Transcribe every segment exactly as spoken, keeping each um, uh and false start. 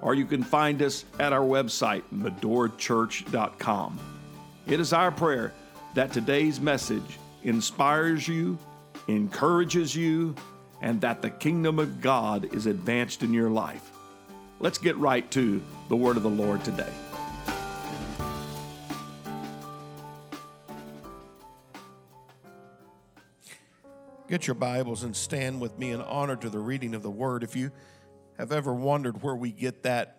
or you can find us at our website, medora church dot com. It is our prayer that today's message inspires you, encourages you, and that the kingdom of God is advanced in your life. Let's get right to the word of the Lord today. Get your Bibles and stand with me in honor to the reading of the word. If you have ever wondered where we get that,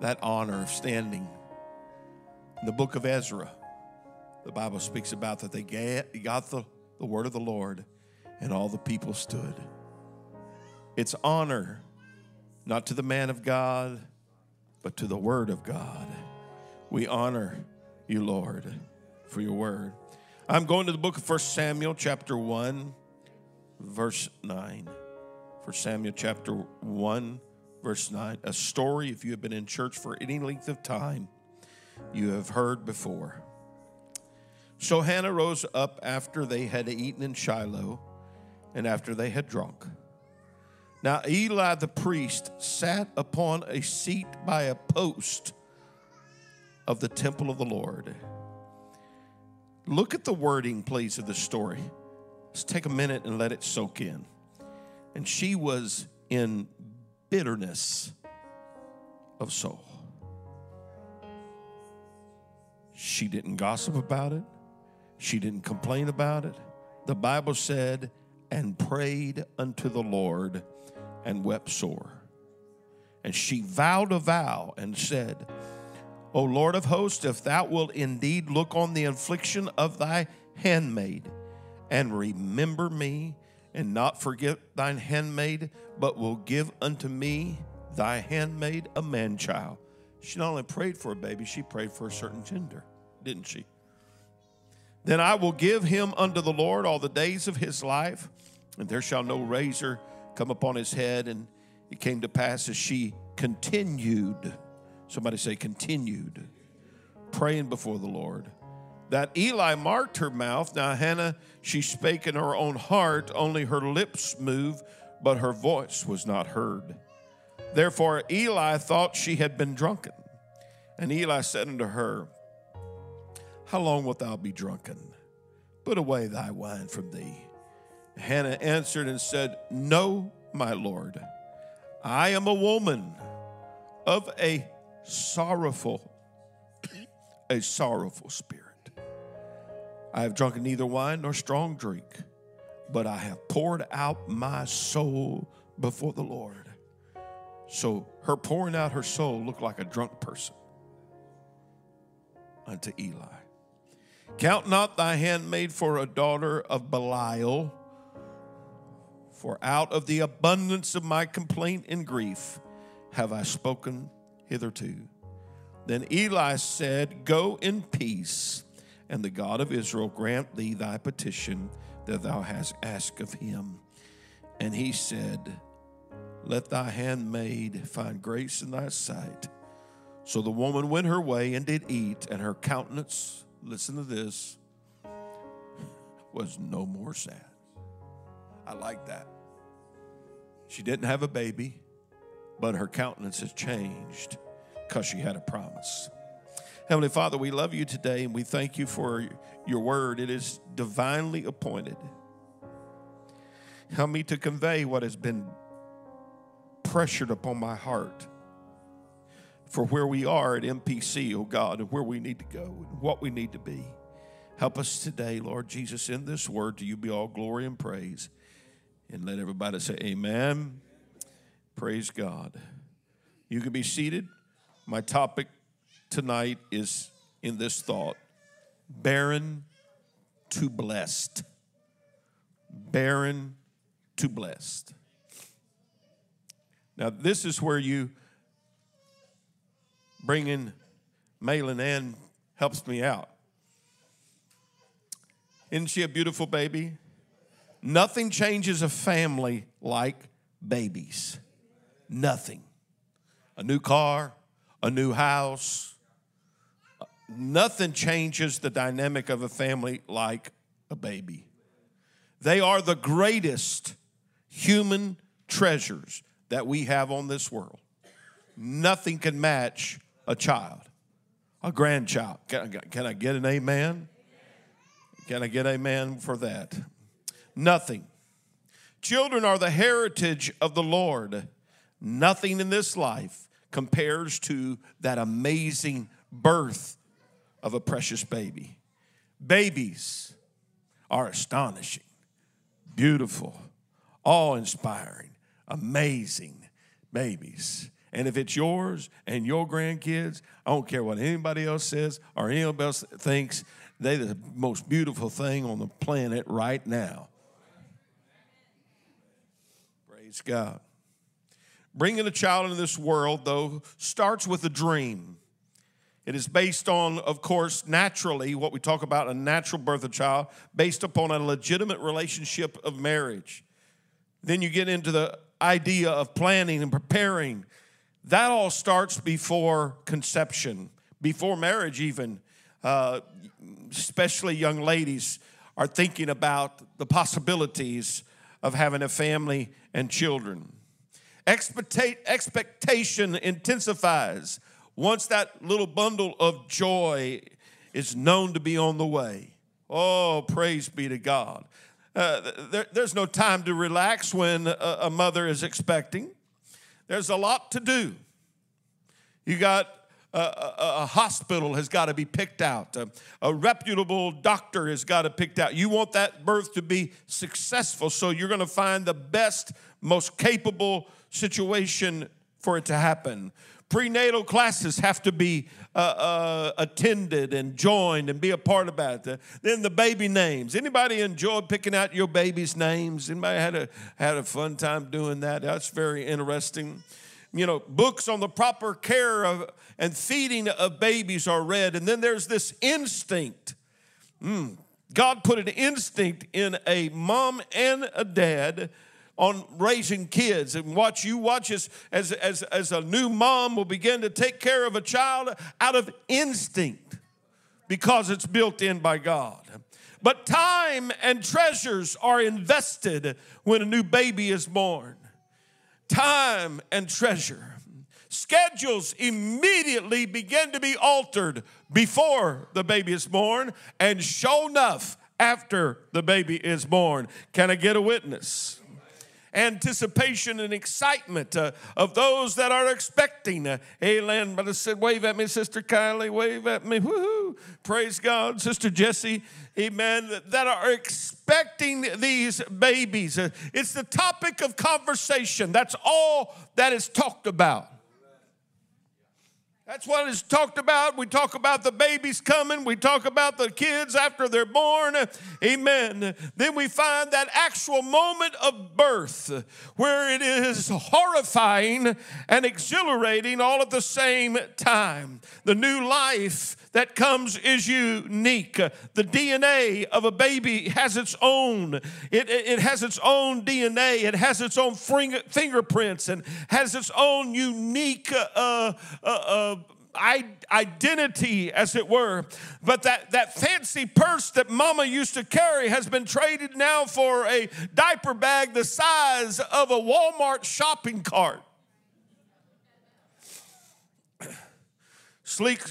that honor of standing, in the book of Ezra, the Bible speaks about that they got the, the word of the Lord and all the people stood. It's honor, not to the man of God, but to the word of God. We honor you, Lord, for your word. I'm going to the book of First Samuel chapter one. Verse nine. First Samuel chapter one, verse nine. A story, if you have been in church for any length of time, you have heard before. So Hannah rose up after they had eaten in Shiloh and after they had drunk. Now Eli the priest sat upon a seat by a post of the temple of the Lord. Look at the wording, please, of the story. Let's take a minute and let it soak in. And she was in bitterness of soul. She didn't gossip about it. She didn't complain about it. The Bible said, and prayed unto the Lord and wept sore. And she vowed a vow and said, O Lord of hosts, if thou wilt indeed look on the affliction of thy handmaid and remember me, and not forget thine handmaid, but will give unto me, thy handmaid, a man-child. She not only prayed for a baby, she prayed for a certain gender, didn't she? Then I will give him unto the Lord all the days of his life, and there shall no razor come upon his head. And it came to pass as she continued, somebody say continued, praying before the Lord, that Eli marked her mouth. Now Hannah, she spake in her own heart, only her lips moved, but her voice was not heard. Therefore Eli thought she had been drunken. And Eli said unto her, How long wilt thou be drunken? Put away thy wine from thee. Hannah answered and said, No, my Lord, I am a woman of a sorrowful, a sorrowful spirit. I have drunken neither wine nor strong drink, but I have poured out my soul before the Lord. So her pouring out her soul looked like a drunk person unto Eli. Count not thy handmaid for a daughter of Belial, for out of the abundance of my complaint and grief have I spoken hitherto. Then Eli said, Go in peace, and the God of Israel grant thee thy petition that thou hast asked of him. And he said, Let thy handmaid find grace in thy sight. So the woman went her way and did eat, and her countenance, listen to this, was no more sad. I like that. She didn't have a baby, but her countenance has changed because she had a promise. Heavenly Father, we love you today, and we thank you for your word. It is divinely appointed. Help me to convey what has been pressured upon my heart for where we are at M P C, oh God, and where we need to go and what we need to be. Help us today, Lord Jesus, in this word. To you be all glory and praise. And let everybody say amen. Praise God. You can be seated. My topic tonight is in this thought, barren to blessed. Barren to blessed. Now, this is where you bring in Malin Ann helps me out. Isn't she a beautiful baby? Nothing changes a family like babies. Nothing. A new car, a new house. Nothing changes the dynamic of a family like a baby. They are the greatest human treasures that we have on this world. Nothing can match a child, a grandchild. Can I, can I get an amen? Can I get amen for that? Nothing. Children are the heritage of the Lord. Nothing in this life compares to that amazing birth of a precious baby. Babies are astonishing, beautiful, awe-inspiring, amazing babies. And if it's yours and your grandkids, I don't care what anybody else says or anybody else thinks, they're the most beautiful thing on the planet right now. Praise God. Bringing a child into this world, though, starts with a dream. It is based on, of course, naturally, what we talk about, a natural birth of child, based upon a legitimate relationship of marriage. Then you get into the idea of planning and preparing. That all starts before conception, before marriage even. Uh, especially young ladies are thinking about the possibilities of having a family and children. Expecta- expectation intensifies once that little bundle of joy is known to be on the way. Oh, praise be to God. Uh, there, there's no time to relax when a, a mother is expecting. There's a lot to do. You got a, a, a hospital has got to be picked out. A, a reputable doctor has got to be picked out. You want that birth to be successful, so you're going to find the best, most capable situation for it to happen. Prenatal classes have to be uh, uh, attended and joined and be a part of that. Then the baby names. Anybody enjoyed picking out your baby's names? Anybody had a had a fun time doing that? That's very interesting. You know, books on the proper care of and feeding of babies are read. And then there's this instinct. Mm. God put an instinct in a mom and a dad on raising kids, and watch you watch as, as as as a new mom will begin to take care of a child out of instinct, because it's built in by God. But time and treasures are invested when a new baby is born. Time and treasure. Schedules immediately begin to be altered before the baby is born, and sure enough, after the baby is born. Can I get a witness? Anticipation and excitement uh, of those that are expecting. Uh, hey, land, brother said, wave at me, Sister Kylie, wave at me. Woo-hoo. Praise God, Sister Jessie, amen, that are expecting these babies. Uh, it's the topic of conversation. That's all that is talked about. That's what is talked about. We talk about the babies coming. We talk about the kids after they're born. Amen. Then we find that actual moment of birth where it is horrifying and exhilarating all at the same time. The new life that comes is unique. The D N A of a baby has its own. It, it, it has its own D N A. It has its own finger, fingerprints and has its own unique uh, uh, uh, identity, as it were. But that, that fancy purse that mama used to carry has been traded now for a diaper bag the size of a Walmart shopping cart. Sleek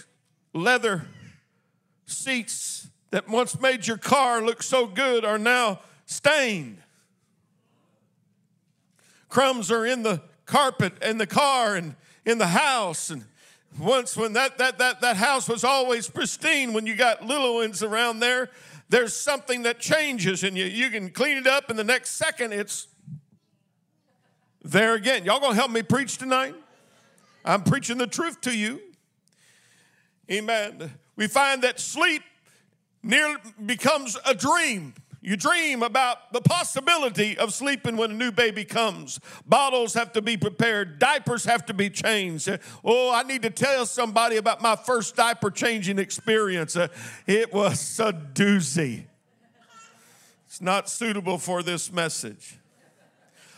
leather seats that once made your car look so good are now stained. Crumbs are in the carpet and the car and in the house. And once when that that that that house was always pristine, when you got little ones around there, there's something that changes and you you can clean it up, and the next second it's there again. Y'all gonna help me preach tonight? I'm preaching the truth to you. Amen. We find that sleep nearly becomes a dream. You dream about the possibility of sleeping when a new baby comes. Bottles have to be prepared. Diapers have to be changed. Oh, I need to tell somebody about my first diaper changing experience. It was a doozy. It's not suitable for this message.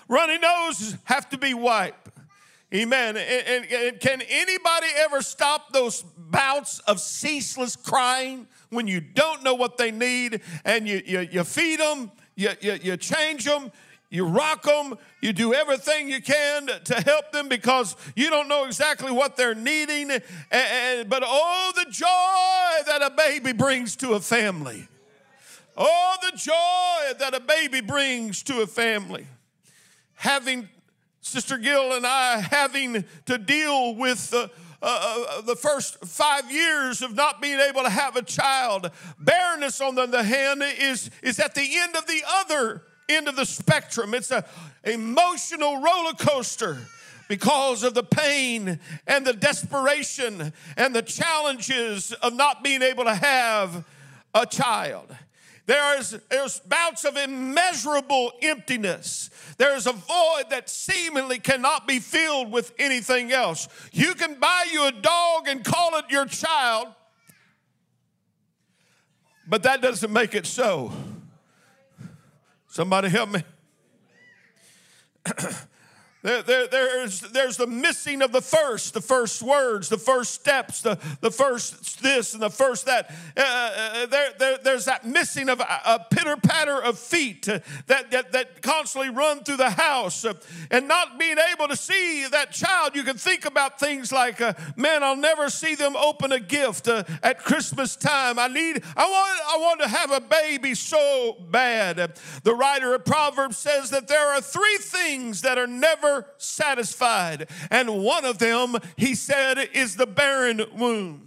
Runny noses have to be wiped. Amen. And, and, and can anybody ever stop those bouts of ceaseless crying when you don't know what they need and you, you, you feed them, you, you, you change them, you rock them, you do everything you can to help them because you don't know exactly what they're needing. And, and, but oh, the joy that a baby brings to a family. Oh, the joy that a baby brings to a family. Having Sister Gill and I having to deal with uh, uh, the first five years of not being able to have a child. Barrenness, on the other hand, is, is at the end of the other end of the spectrum. It's an emotional roller coaster because of the pain and the desperation and the challenges of not being able to have a child. There's, there's bouts of immeasurable emptiness. There's a void that seemingly cannot be filled with anything else. You can buy you a dog and call it your child, but that doesn't make it so. Somebody help me. There, there, there's, there's the missing of the first, the first words, the first steps, the, the first this and the first that. Uh, there, there, there's that missing of a, a pitter-patter of feet that, that, that constantly run through the house. And not being able to see that child, you can think about things like, uh, man, I'll never see them open a gift uh, at Christmas time. I need, I want, I want to have a baby so bad. The writer of Proverbs says that there are three things that are never satisfied. And one of them, he said, is the barren womb.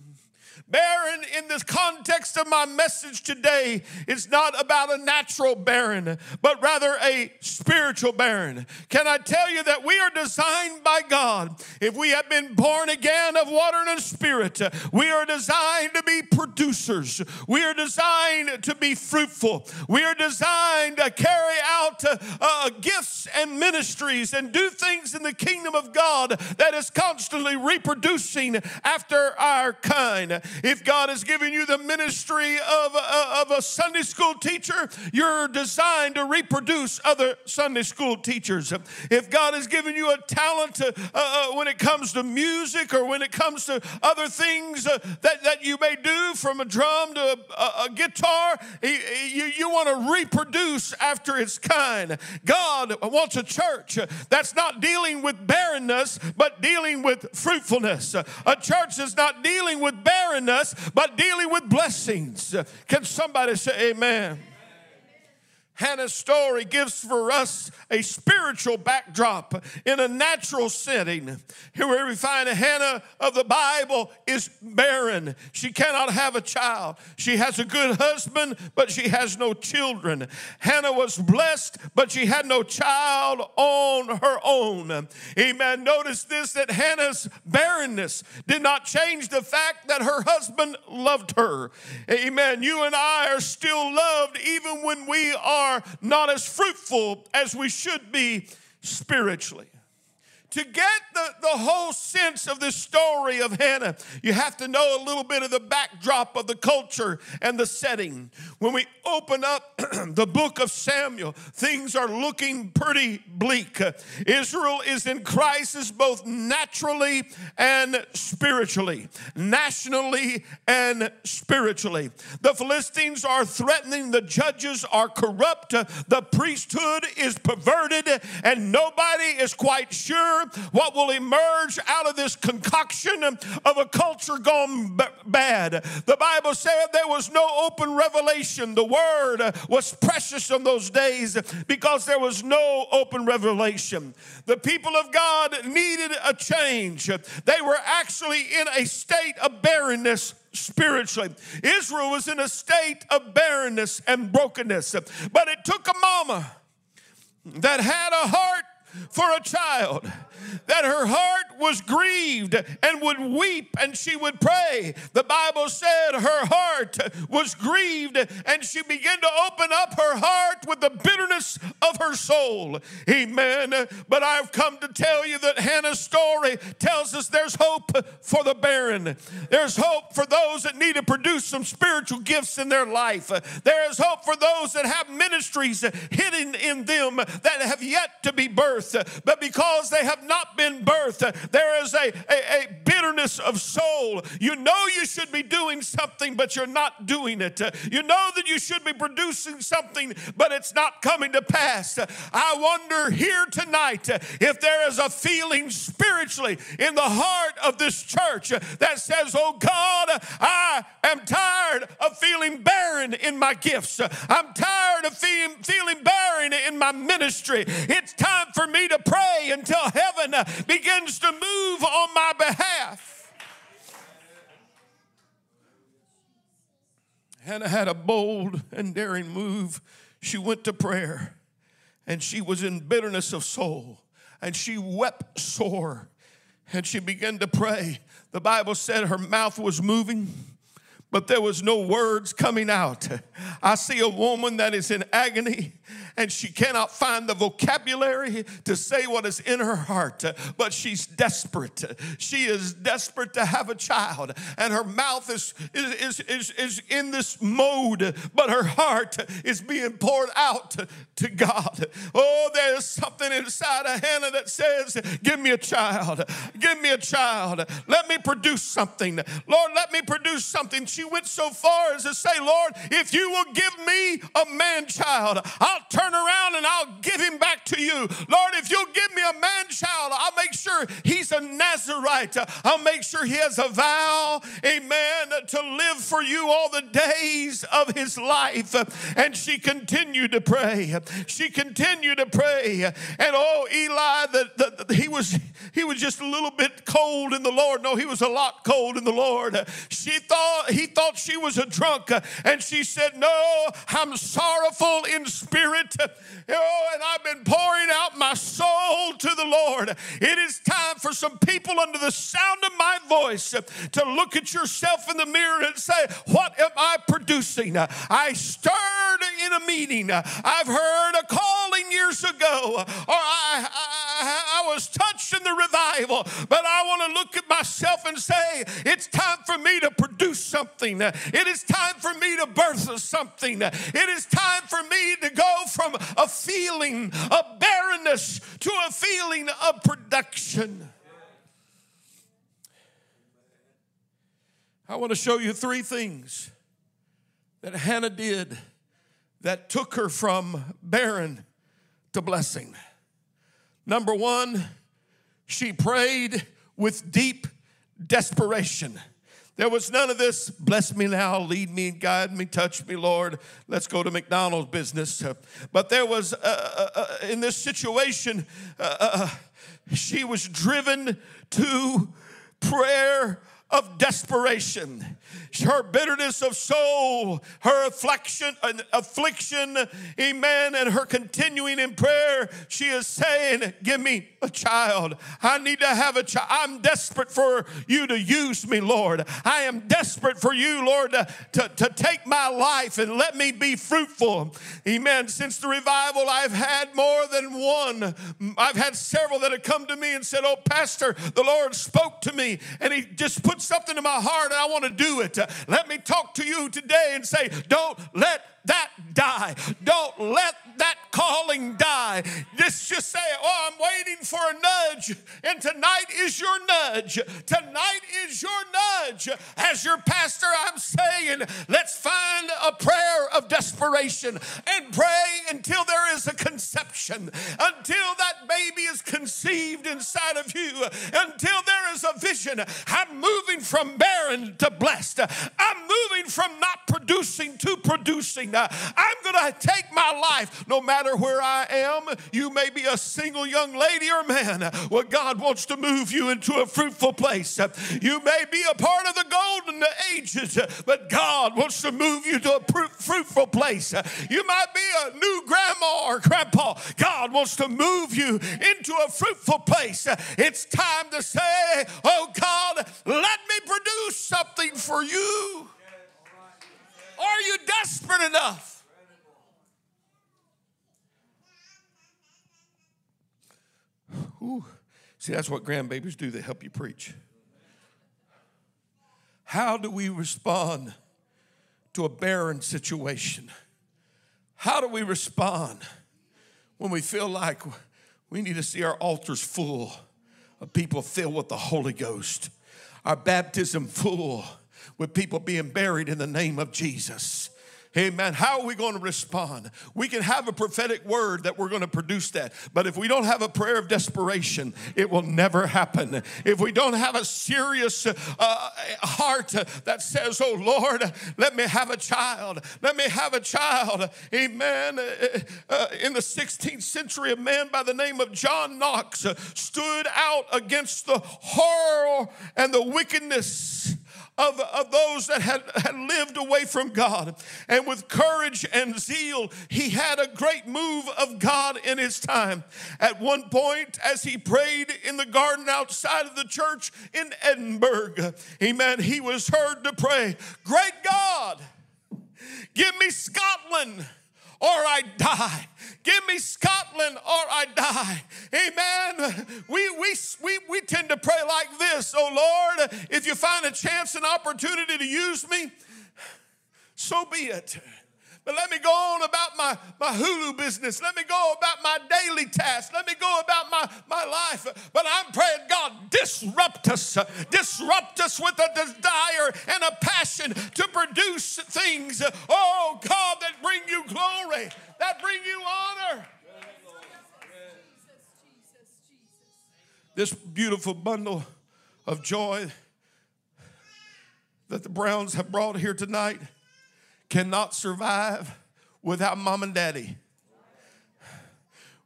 Barren in this context of my message today is not about a natural barren, but rather a spiritual barren. Can I tell you that we are designed by God? If we have been born again of water and of spirit, we are designed to be producers. We are designed to be fruitful. We are designed to carry out uh, uh, gifts and ministries and do things in the kingdom of God that is constantly reproducing after our kind. If God has given you the ministry of a, of a Sunday school teacher, you're designed to reproduce other Sunday school teachers. If God has given you a talent to, uh, when it comes to music or when it comes to other things uh, that, that you may do, from a drum to a, a guitar, you, you want to reproduce after its kind. God wants a church that's not dealing with barrenness, but dealing with fruitfulness. A church that's not dealing with barrenness, us, but dealing with blessings. Can somebody say amen? Amen? Hannah's story gives for us a spiritual backdrop in a natural setting. Here we find Hannah of the Bible is barren. She cannot have a child. She has a good husband, but she has no children. Hannah was blessed, but she had no child on her own. Amen. Notice this, that Hannah's barrenness did not change the fact that her husband loved her. Amen. You and I are still loved even when we are not as fruitful as we should be spiritually. To get the, the whole sense of this story of Hannah, you have to know a little bit of the backdrop of the culture and the setting. When we open up the book of Samuel, things are looking pretty bleak. Israel is in crisis both naturally and spiritually, nationally and spiritually. The Philistines are threatening, the judges are corrupt, the priesthood is perverted, and nobody is quite sure what will emerge out of this concoction of a culture gone b- bad. The Bible said there was no open revelation. The word was precious in those days because there was no open revelation. The people of God needed a change. They were actually in a state of barrenness spiritually. Israel was in a state of barrenness and brokenness. But it took a mama that had a heart for a child that her heart was grieved and would weep and she would pray. The Bible said her heart was grieved and she began to open up her heart with the bitterness of her soul. Amen. But I've come to tell you that Hannah's story tells us there's hope for the barren. There's hope for those that need to produce some spiritual gifts in their life. There's hope for those that have ministries hidden in them that have yet to be birthed. But because they have not been birthed, there is a, a, a bitterness of soul. You know you should be doing something, but you're not doing it. You know that you should be producing something, but it's not coming to pass. I wonder here tonight if there is a feeling spiritually in the heart of this church that says, oh God, I am tired of feeling barren in my gifts. I'm tired of feeling, feeling barren in my ministry. It's time for me to pray until heaven begins to move on my behalf. Hannah had a bold and daring move. She went to prayer, and she was in bitterness of soul, and she wept sore, and she began to pray. The Bible said her mouth was moving, but there was no words coming out. I see a woman that is in agony, and she cannot find the vocabulary to say what is in her heart, but she's desperate. She is desperate to have a child, and her mouth is, is, is, is, is in this mode, but her heart is being poured out to God. Oh, there's something inside of Hannah that says, give me a child. Give me a child. Let me produce something. Lord, let me produce something. She went so far as to say, Lord, if you will give me a man-child, I'll turn around and I'll give him back to you. Lord, if you'll give me a man-child, I'll make sure he's a Nazarite. I'll make sure he has a vow, amen, to live for you all the days of his life. And she continued to pray. She continued to pray. And oh, Eli, the, the, the, he was he was just a little bit cold in the Lord. No, he was a lot cold in the Lord. She thought, he thought she was a drunk. And she said, no, I'm sorrowful in spirit. Oh, and I've been pouring out my soul to the Lord. It is time for some people under the sound of my voice to look at yourself in the mirror and say, what am I producing? I stirred in a meeting. I've heard a calling years ago. Or I, I, I was touched in the revival. But I want to look at myself and say, it's time for me to produce something. It is time for me to birth something. It is time for me to go from a feeling of barrenness to a feeling of production. I want to show you three things that Hannah did that took her from barren to blessing. Number one, she prayed with deep desperation. There was none of this, bless me now, lead me, guide me, touch me, Lord. Let's go to McDonald's business. But there was, uh, uh, in this situation, uh, uh, she was driven to prayer of desperation. Her bitterness of soul, her affliction, affliction, amen, and her continuing in prayer, she is saying, give me a child. I need to have a child. I'm desperate for you to use me, Lord. I am desperate for you, Lord, to, to, to take my life and let me be fruitful. Amen. Since the revival, I've had more than one. I've had several that have come to me and said, oh, Pastor, the Lord spoke to me, and he just put something in my heart, and I want to do it. Let me talk to you today and say, don't let that die. Don't let that calling die. Just, just say, oh, I'm waiting for a nudge. And tonight is your nudge. Tonight is your nudge. As your pastor, I'm saying, let's find a prayer of desperation and pray until there is a conception, until that baby is conceived inside of you, until there is a vision. I'm moving from barren to blessed. I'm moving from not producing to producing. Uh, I'm going to take my life no matter where I am. You may be a single young lady or man. Well, God wants to move you into a fruitful place. You may be a part of the golden ages, but God wants to move you to a fruitful place. You might be a new grandma or grandpa. God wants to move you into a fruitful place. It's time to say, oh God, let me produce something for you. Are you desperate enough? Ooh. See, that's what grandbabies do. They help you preach. How do we respond to a barren situation? How do we respond when we feel like we need to see our altars full of people filled with the Holy Ghost? Our baptism full with people being buried in the name of Jesus. Amen. How are we going to respond? We can have a prophetic word that we're going to produce that. But if we don't have a prayer of desperation, it will never happen. If we don't have a serious uh, heart that says, oh, Lord, let me have a child. Let me have a child. Amen. Uh, in the sixteenth century, a man by the name of John Knox stood out against the horror and the wickedness Of, of those that had, had lived away from God. And with courage and zeal, he had a great move of God in his time. At one point, as he prayed in the garden outside of the church in Edinburgh, amen, he was heard to pray, "Great God, give me Scotland, or I die. Give me Scotland or I die." Amen. We, we, we, we tend to pray like this. Oh Lord, if you find a chance and opportunity to use me, so be it. But let me go on about my, my Hulu business. Let me go about my daily tasks. Let me go about my, my life. But I'm praying, God, disrupt us. Disrupt us with a desire and a passion to produce things, oh God, that bring you glory, that bring you honor. This beautiful bundle of joy that the Browns have brought here tonight cannot survive without mom and daddy.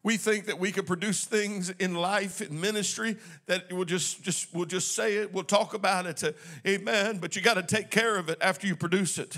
We think that we could produce things in life, in ministry, that we'll just, just, we'll just say it, we'll talk about it, amen, but you got to take care of it after you produce it.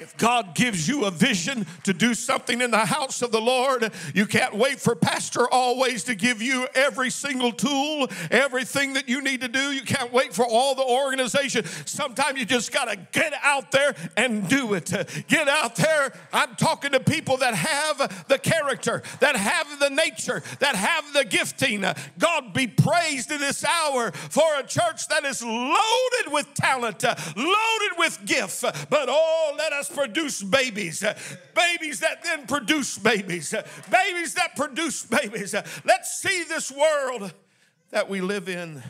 If God gives you a vision to do something in the house of the Lord, you can't wait for pastor always to give you every single tool, everything that you need to do. You can't wait for all the organization. Sometimes you just got to get out there and do it. Get out there. I'm talking to people that have the character, that have the nature, that have the gifting. God be praised in this hour for a church that is loaded with talent, loaded with gifts, but oh, let us produce babies, babies that then produce babies, babies that produce babies. Let's see this world that we live in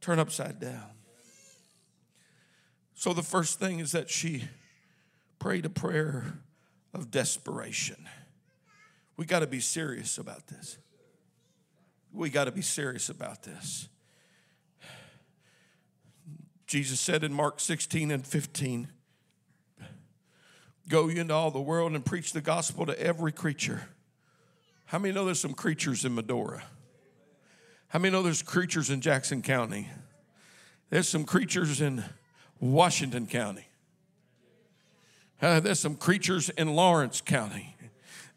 turn upside down. So the first thing is that she prayed a prayer of desperation. We got to be serious about this. We got to be serious about this. Jesus said in Mark sixteen and fifteen, "Go ye into all the world and preach the gospel to every creature." How many know there's some creatures in Medora? How many know there's creatures in Jackson County? There's some creatures in Washington County. Uh, there's some creatures in Lawrence County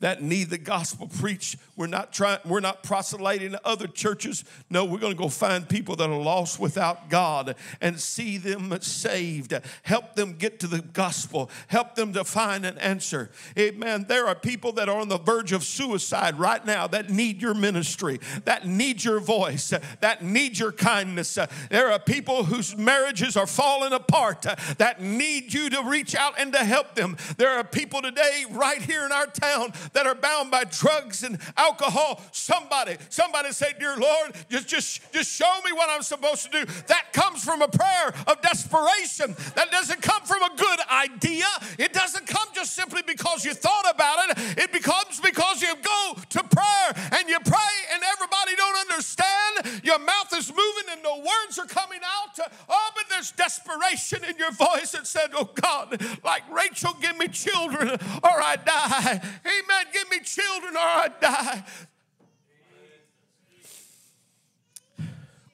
that need the gospel preached. We're not trying, we're not proselyting to other churches. No, we're going to go find people that are lost without God and see them saved. Help them get to the gospel. Help them to find an answer. Amen. There are people that are on the verge of suicide right now that need your ministry, that need your voice, that need your kindness. There are people whose marriages are falling apart that need you to reach out and to help them. There are people today right here in our town that are bound by drugs and alcohol. Somebody, somebody say, "Dear Lord, just, just, just show me what I'm supposed to do." That comes from a prayer of desperation. That doesn't come from a good idea. It doesn't come just simply because you thought about it. It becomes because you go to prayer and you pray and everybody don't understand. Your mouth is moving and no words are coming out. not. Oh, but there's desperation in your voice that said, oh God, like Rachel, give me children or I die. Amen, give me children or I die.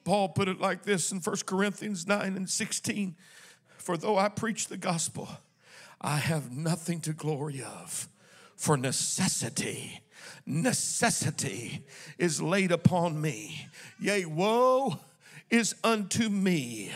Paul put it like this in First Corinthians nine and sixteen. For though I preach the gospel, I have nothing to glory of, for necessity, necessity is laid upon me. Yea, woe is unto me.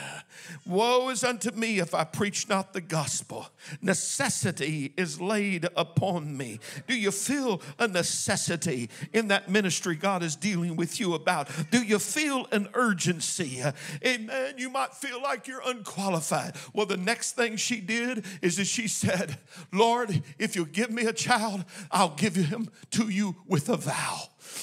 Woe is unto me if I preach not the gospel. Necessity is laid upon me. Do you feel a necessity in that ministry God is dealing with you about? Do you feel an urgency? Amen. You might feel like you're unqualified. Well, the next thing she did is that she said, Lord, if you'll give me a child, I'll give him to you with a vow.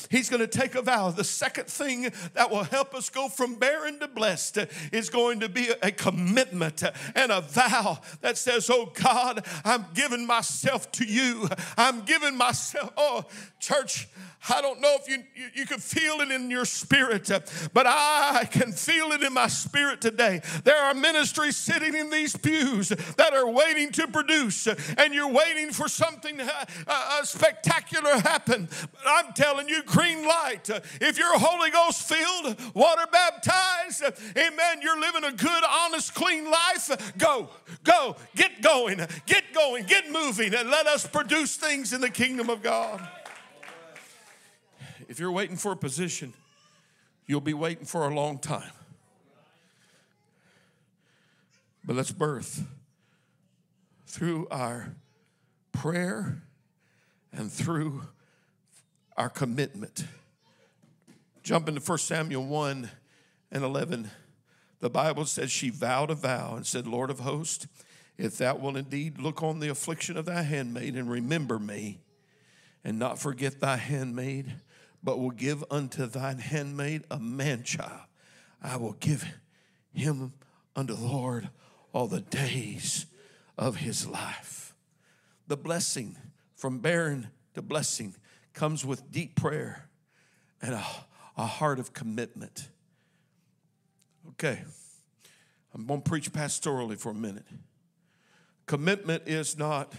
He's going to take a vow. The second thing that will help us go from barren to blessed is going to be a commitment and a vow that says, oh God, I'm giving myself to you. I'm giving myself. Oh, church, I don't know if you, you, you can feel it in your spirit, but I can feel it in my spirit today. There are ministries sitting in these pews that are waiting to produce, and you're waiting for something uh, uh, spectacular to happen. But I'm telling you, green light. If you're Holy Ghost filled, water baptized, amen, you're living a good, honest, clean life, go, go, get going, get going, get moving, and let us produce things in the kingdom of God. If you're waiting for a position, you'll be waiting for a long time. But let's birth through our prayer and through our commitment. Jump into First Samuel one and eleven. The Bible says she vowed a vow and said, Lord of hosts, if thou wilt indeed look on the affliction of thy handmaid and remember me and not forget thy handmaid, but will give unto thine handmaid a man-child. I will give him unto the Lord all the days of his life. The blessing, from barren to blessing, comes with deep prayer and a, a heart of commitment. Okay, I'm going to preach pastorally for a minute. Commitment is not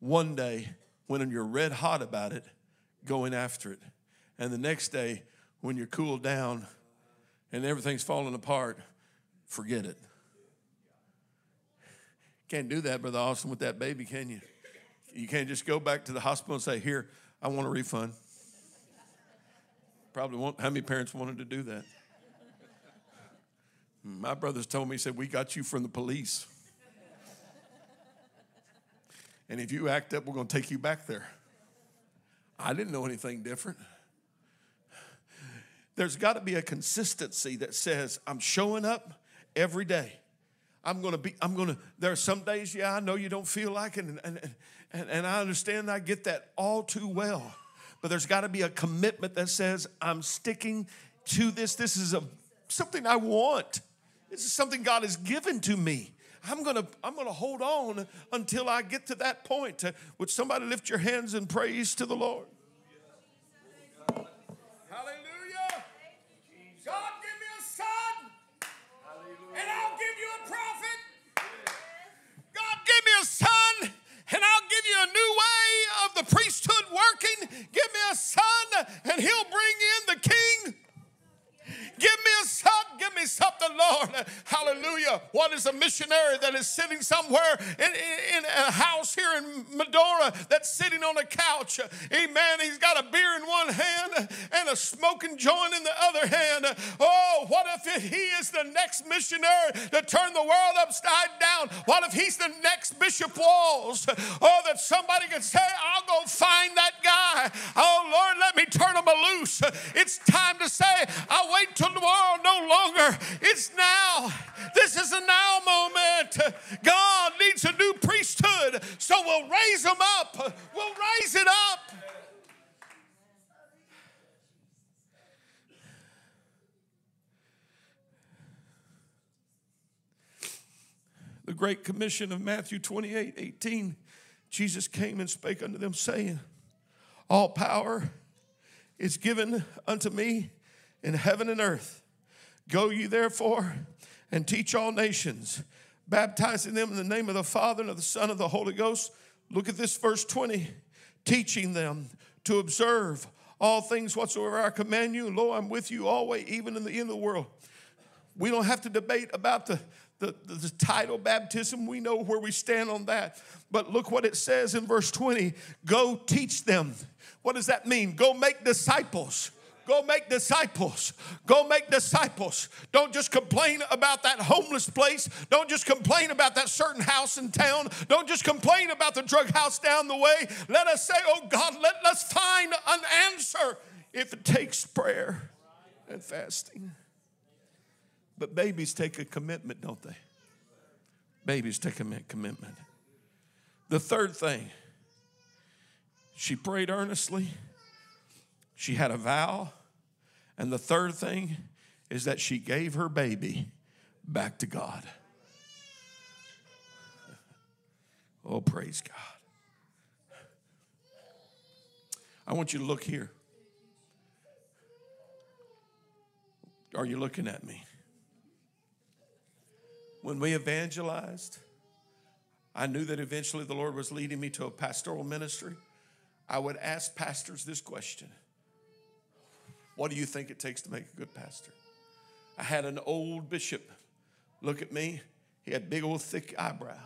one day when you're red hot about it, going after it. And the next day, when you're cooled down and everything's falling apart, forget it. Can't do that, Brother Austin, with that baby, can you? You can't just go back to the hospital and say, here, I want a refund. Probably won't. How many parents wanted to do that? My brothers told me, he said, we got you from the police. And if you act up, we're going to take you back there. I didn't know anything different. There's got to be a consistency that says, I'm showing up every day. I'm going to be, I'm going to, there are some days, yeah, I know you don't feel like it, and, and, and, and I understand, I get that all too well. But there's got to be a commitment that says, I'm sticking to this. This is a, something I want. This is something God has given to me. I'm going to I'm going to hold on until I get to that point. Would somebody lift your hands in praise to the Lord? And I'll give you a prophet. God, give me a son, and I'll give you a new way of the priesthood working. Give me a son, and he'll bring in the king. Give me a son. Give me something, Lord. Hallelujah. What is a missionary that is sitting somewhere in, in, in a house here in Medora that's sitting on a couch? Amen. He's got a beer in one hand and a smoking joint in the other hand. Oh, what if he is the next missionary to turn the world upside down? What if he's the next Bishop Walls? Oh, that somebody can say, I'll go find that guy. Oh, Lord, let me turn him loose. It's time to say, I'll wait till tomorrow no longer. It's now. This is a now moment. God needs a new priesthood, so we'll raise them up. We'll raise it up. The Great Commission of Matthew twenty-eight, eighteen, Jesus came and spake unto them, saying, all power is given unto me in heaven and earth. Go ye therefore and teach all nations, baptizing them in the name of the Father and of the Son and of the Holy Ghost. Look at this verse twenty. Teaching them to observe all things whatsoever I command you. Lo, I'm with you always, even in the end of the world. We don't have to debate about the, the, the, the title baptism. We know where we stand on that. But look what it says in verse twenty. Go teach them. What does that mean? Go make disciples. Go make disciples. Go make disciples. Don't just complain about that homeless place. Don't just complain about that certain house in town. Don't just complain about the drug house down the way. Let us say, oh God, let us find an answer if it takes prayer and fasting. But babies take a commitment, don't they? Babies take a commitment. The third thing, she prayed earnestly. She had a vow. And the third thing is that she gave her baby back to God. Oh, praise God. I want you to look here. Are you looking at me? When we evangelized, I knew that eventually the Lord was leading me to a pastoral ministry. I would ask pastors this question. What do you think it takes to make a good pastor? I had an old bishop look at me. He had big old thick eyebrows.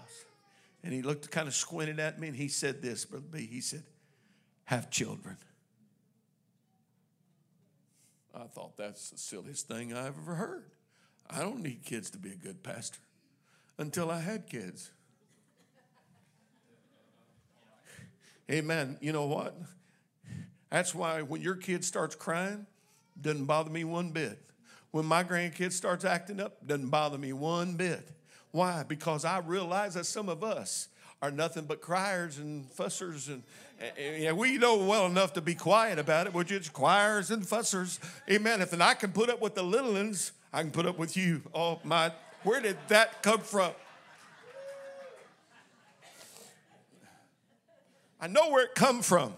And he looked kind of squinted at me, and he said this, Brother B. He said, have children. I thought that's the silliest thing I've ever heard. I don't need kids to be a good pastor until I had kids. Amen. You know what? That's why when your kid starts crying, doesn't bother me one bit. When my grandkid starts acting up, doesn't bother me one bit. Why? Because I realize that some of us are nothing but criers and fussers, and, and, and we know well enough to be quiet about it, which is criers and fussers. Amen. If and I can put up with the little ones, I can put up with you. Oh my! Where did that come from? I know where it come from.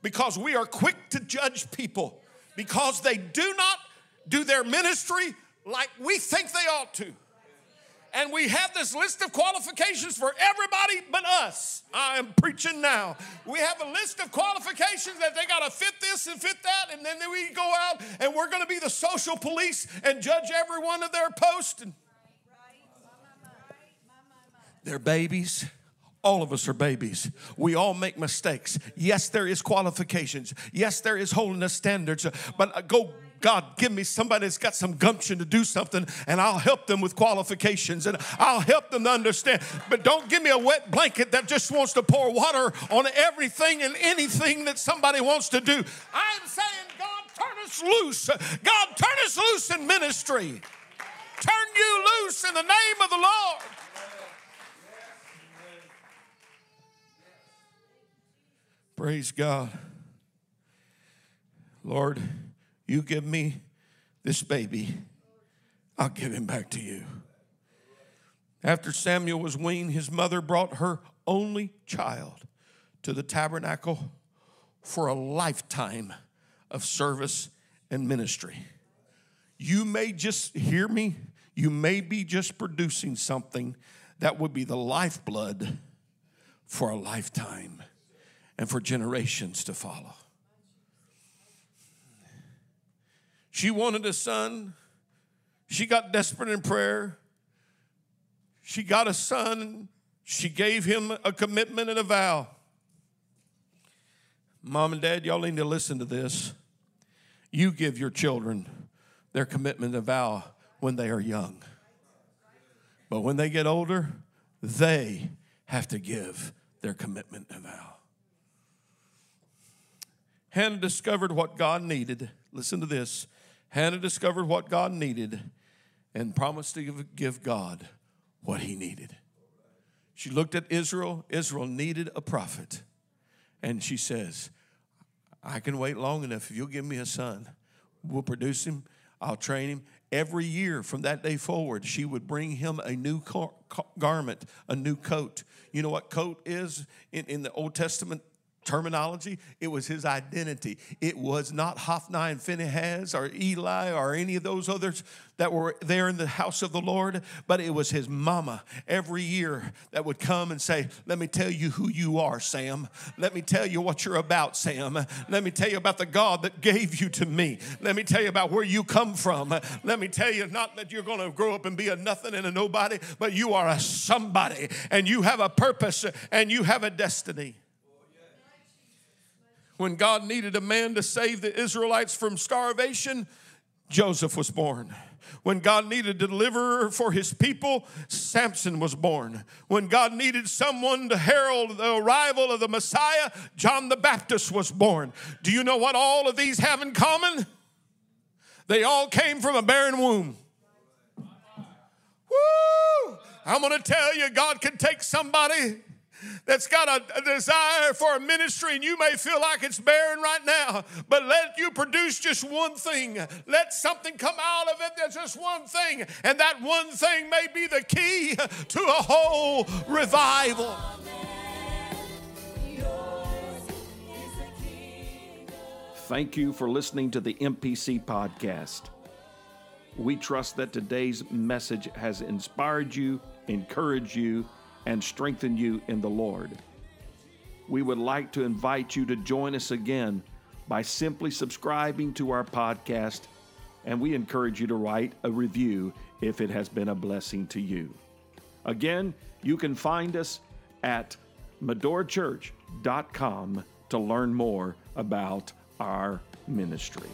Because we are quick to judge people because they do not do their ministry like we think they ought to. And we have this list of qualifications for everybody but us. I am preaching now. We have a list of qualifications that they got to fit this and fit that. And then we go out and we're going to be the social police and judge everyone at their post. And their babies. All of us are babies. We all make mistakes. Yes, there is qualifications. Yes, there is holiness standards. But go, God, give me somebody that's got some gumption to do something, and I'll help them with qualifications, and I'll help them to understand. But don't give me a wet blanket that just wants to pour water on everything and anything that somebody wants to do. I'm saying, God, turn us loose. God, turn us loose in ministry. Turn you loose in the name of the Lord. Praise God. Lord, you give me this baby. I'll give him back to you. After Samuel was weaned, his mother brought her only child to the tabernacle for a lifetime of service and ministry. You may just, hear me, you may be just producing something that would be the lifeblood for a lifetime. And for generations to follow. She wanted a son. She got desperate in prayer. She got a son. She gave him a commitment and a vow. Mom and Dad, y'all need to listen to this. You give your children their commitment and vow when they are young. But when they get older, they have to give their commitment and vow. Hannah discovered what God needed. Listen to this. Hannah discovered what God needed and promised to give God what he needed. She looked at Israel. Israel needed a prophet. And she says, I can wait long enough. If you'll give me a son, we'll produce him. I'll train him. Every year from that day forward, she would bring him a new garment, a new coat. You know what coat is in, in the Old Testament? terminology. It was his identity. It was not Hophni and Phinehas or Eli or any of those others that were there in the house of the Lord, but it was his mama every year that would come and say, let me tell you who you are, Sam. Let me tell you what you're about, Sam. Let me tell you about the God that gave you to me. Let me tell you about where you come from. Let me tell you not that you're going to grow up and be a nothing and a nobody, but you are a somebody, and you have a purpose, and you have a destiny. When God needed a man to save the Israelites from starvation, Joseph was born. When God needed a deliverer for his people, Samson was born. When God needed someone to herald the arrival of the Messiah, John the Baptist was born. Do you know what all of these have in common? They all came from a barren womb. Woo! I'm going to tell you, God can take somebody that's got a, a desire for a ministry, and you may feel like it's barren right now, but let you produce just one thing. Let something come out of it. There's just one thing, and that one thing may be the key to a whole revival. Thank you for listening to the M P C podcast. We trust that today's message has inspired you, encouraged you, and strengthen you in the Lord. We would like to invite you to join us again by simply subscribing to our podcast, and we encourage you to write a review if it has been a blessing to you. Again, you can find us at medora church dot com to learn more about our ministry.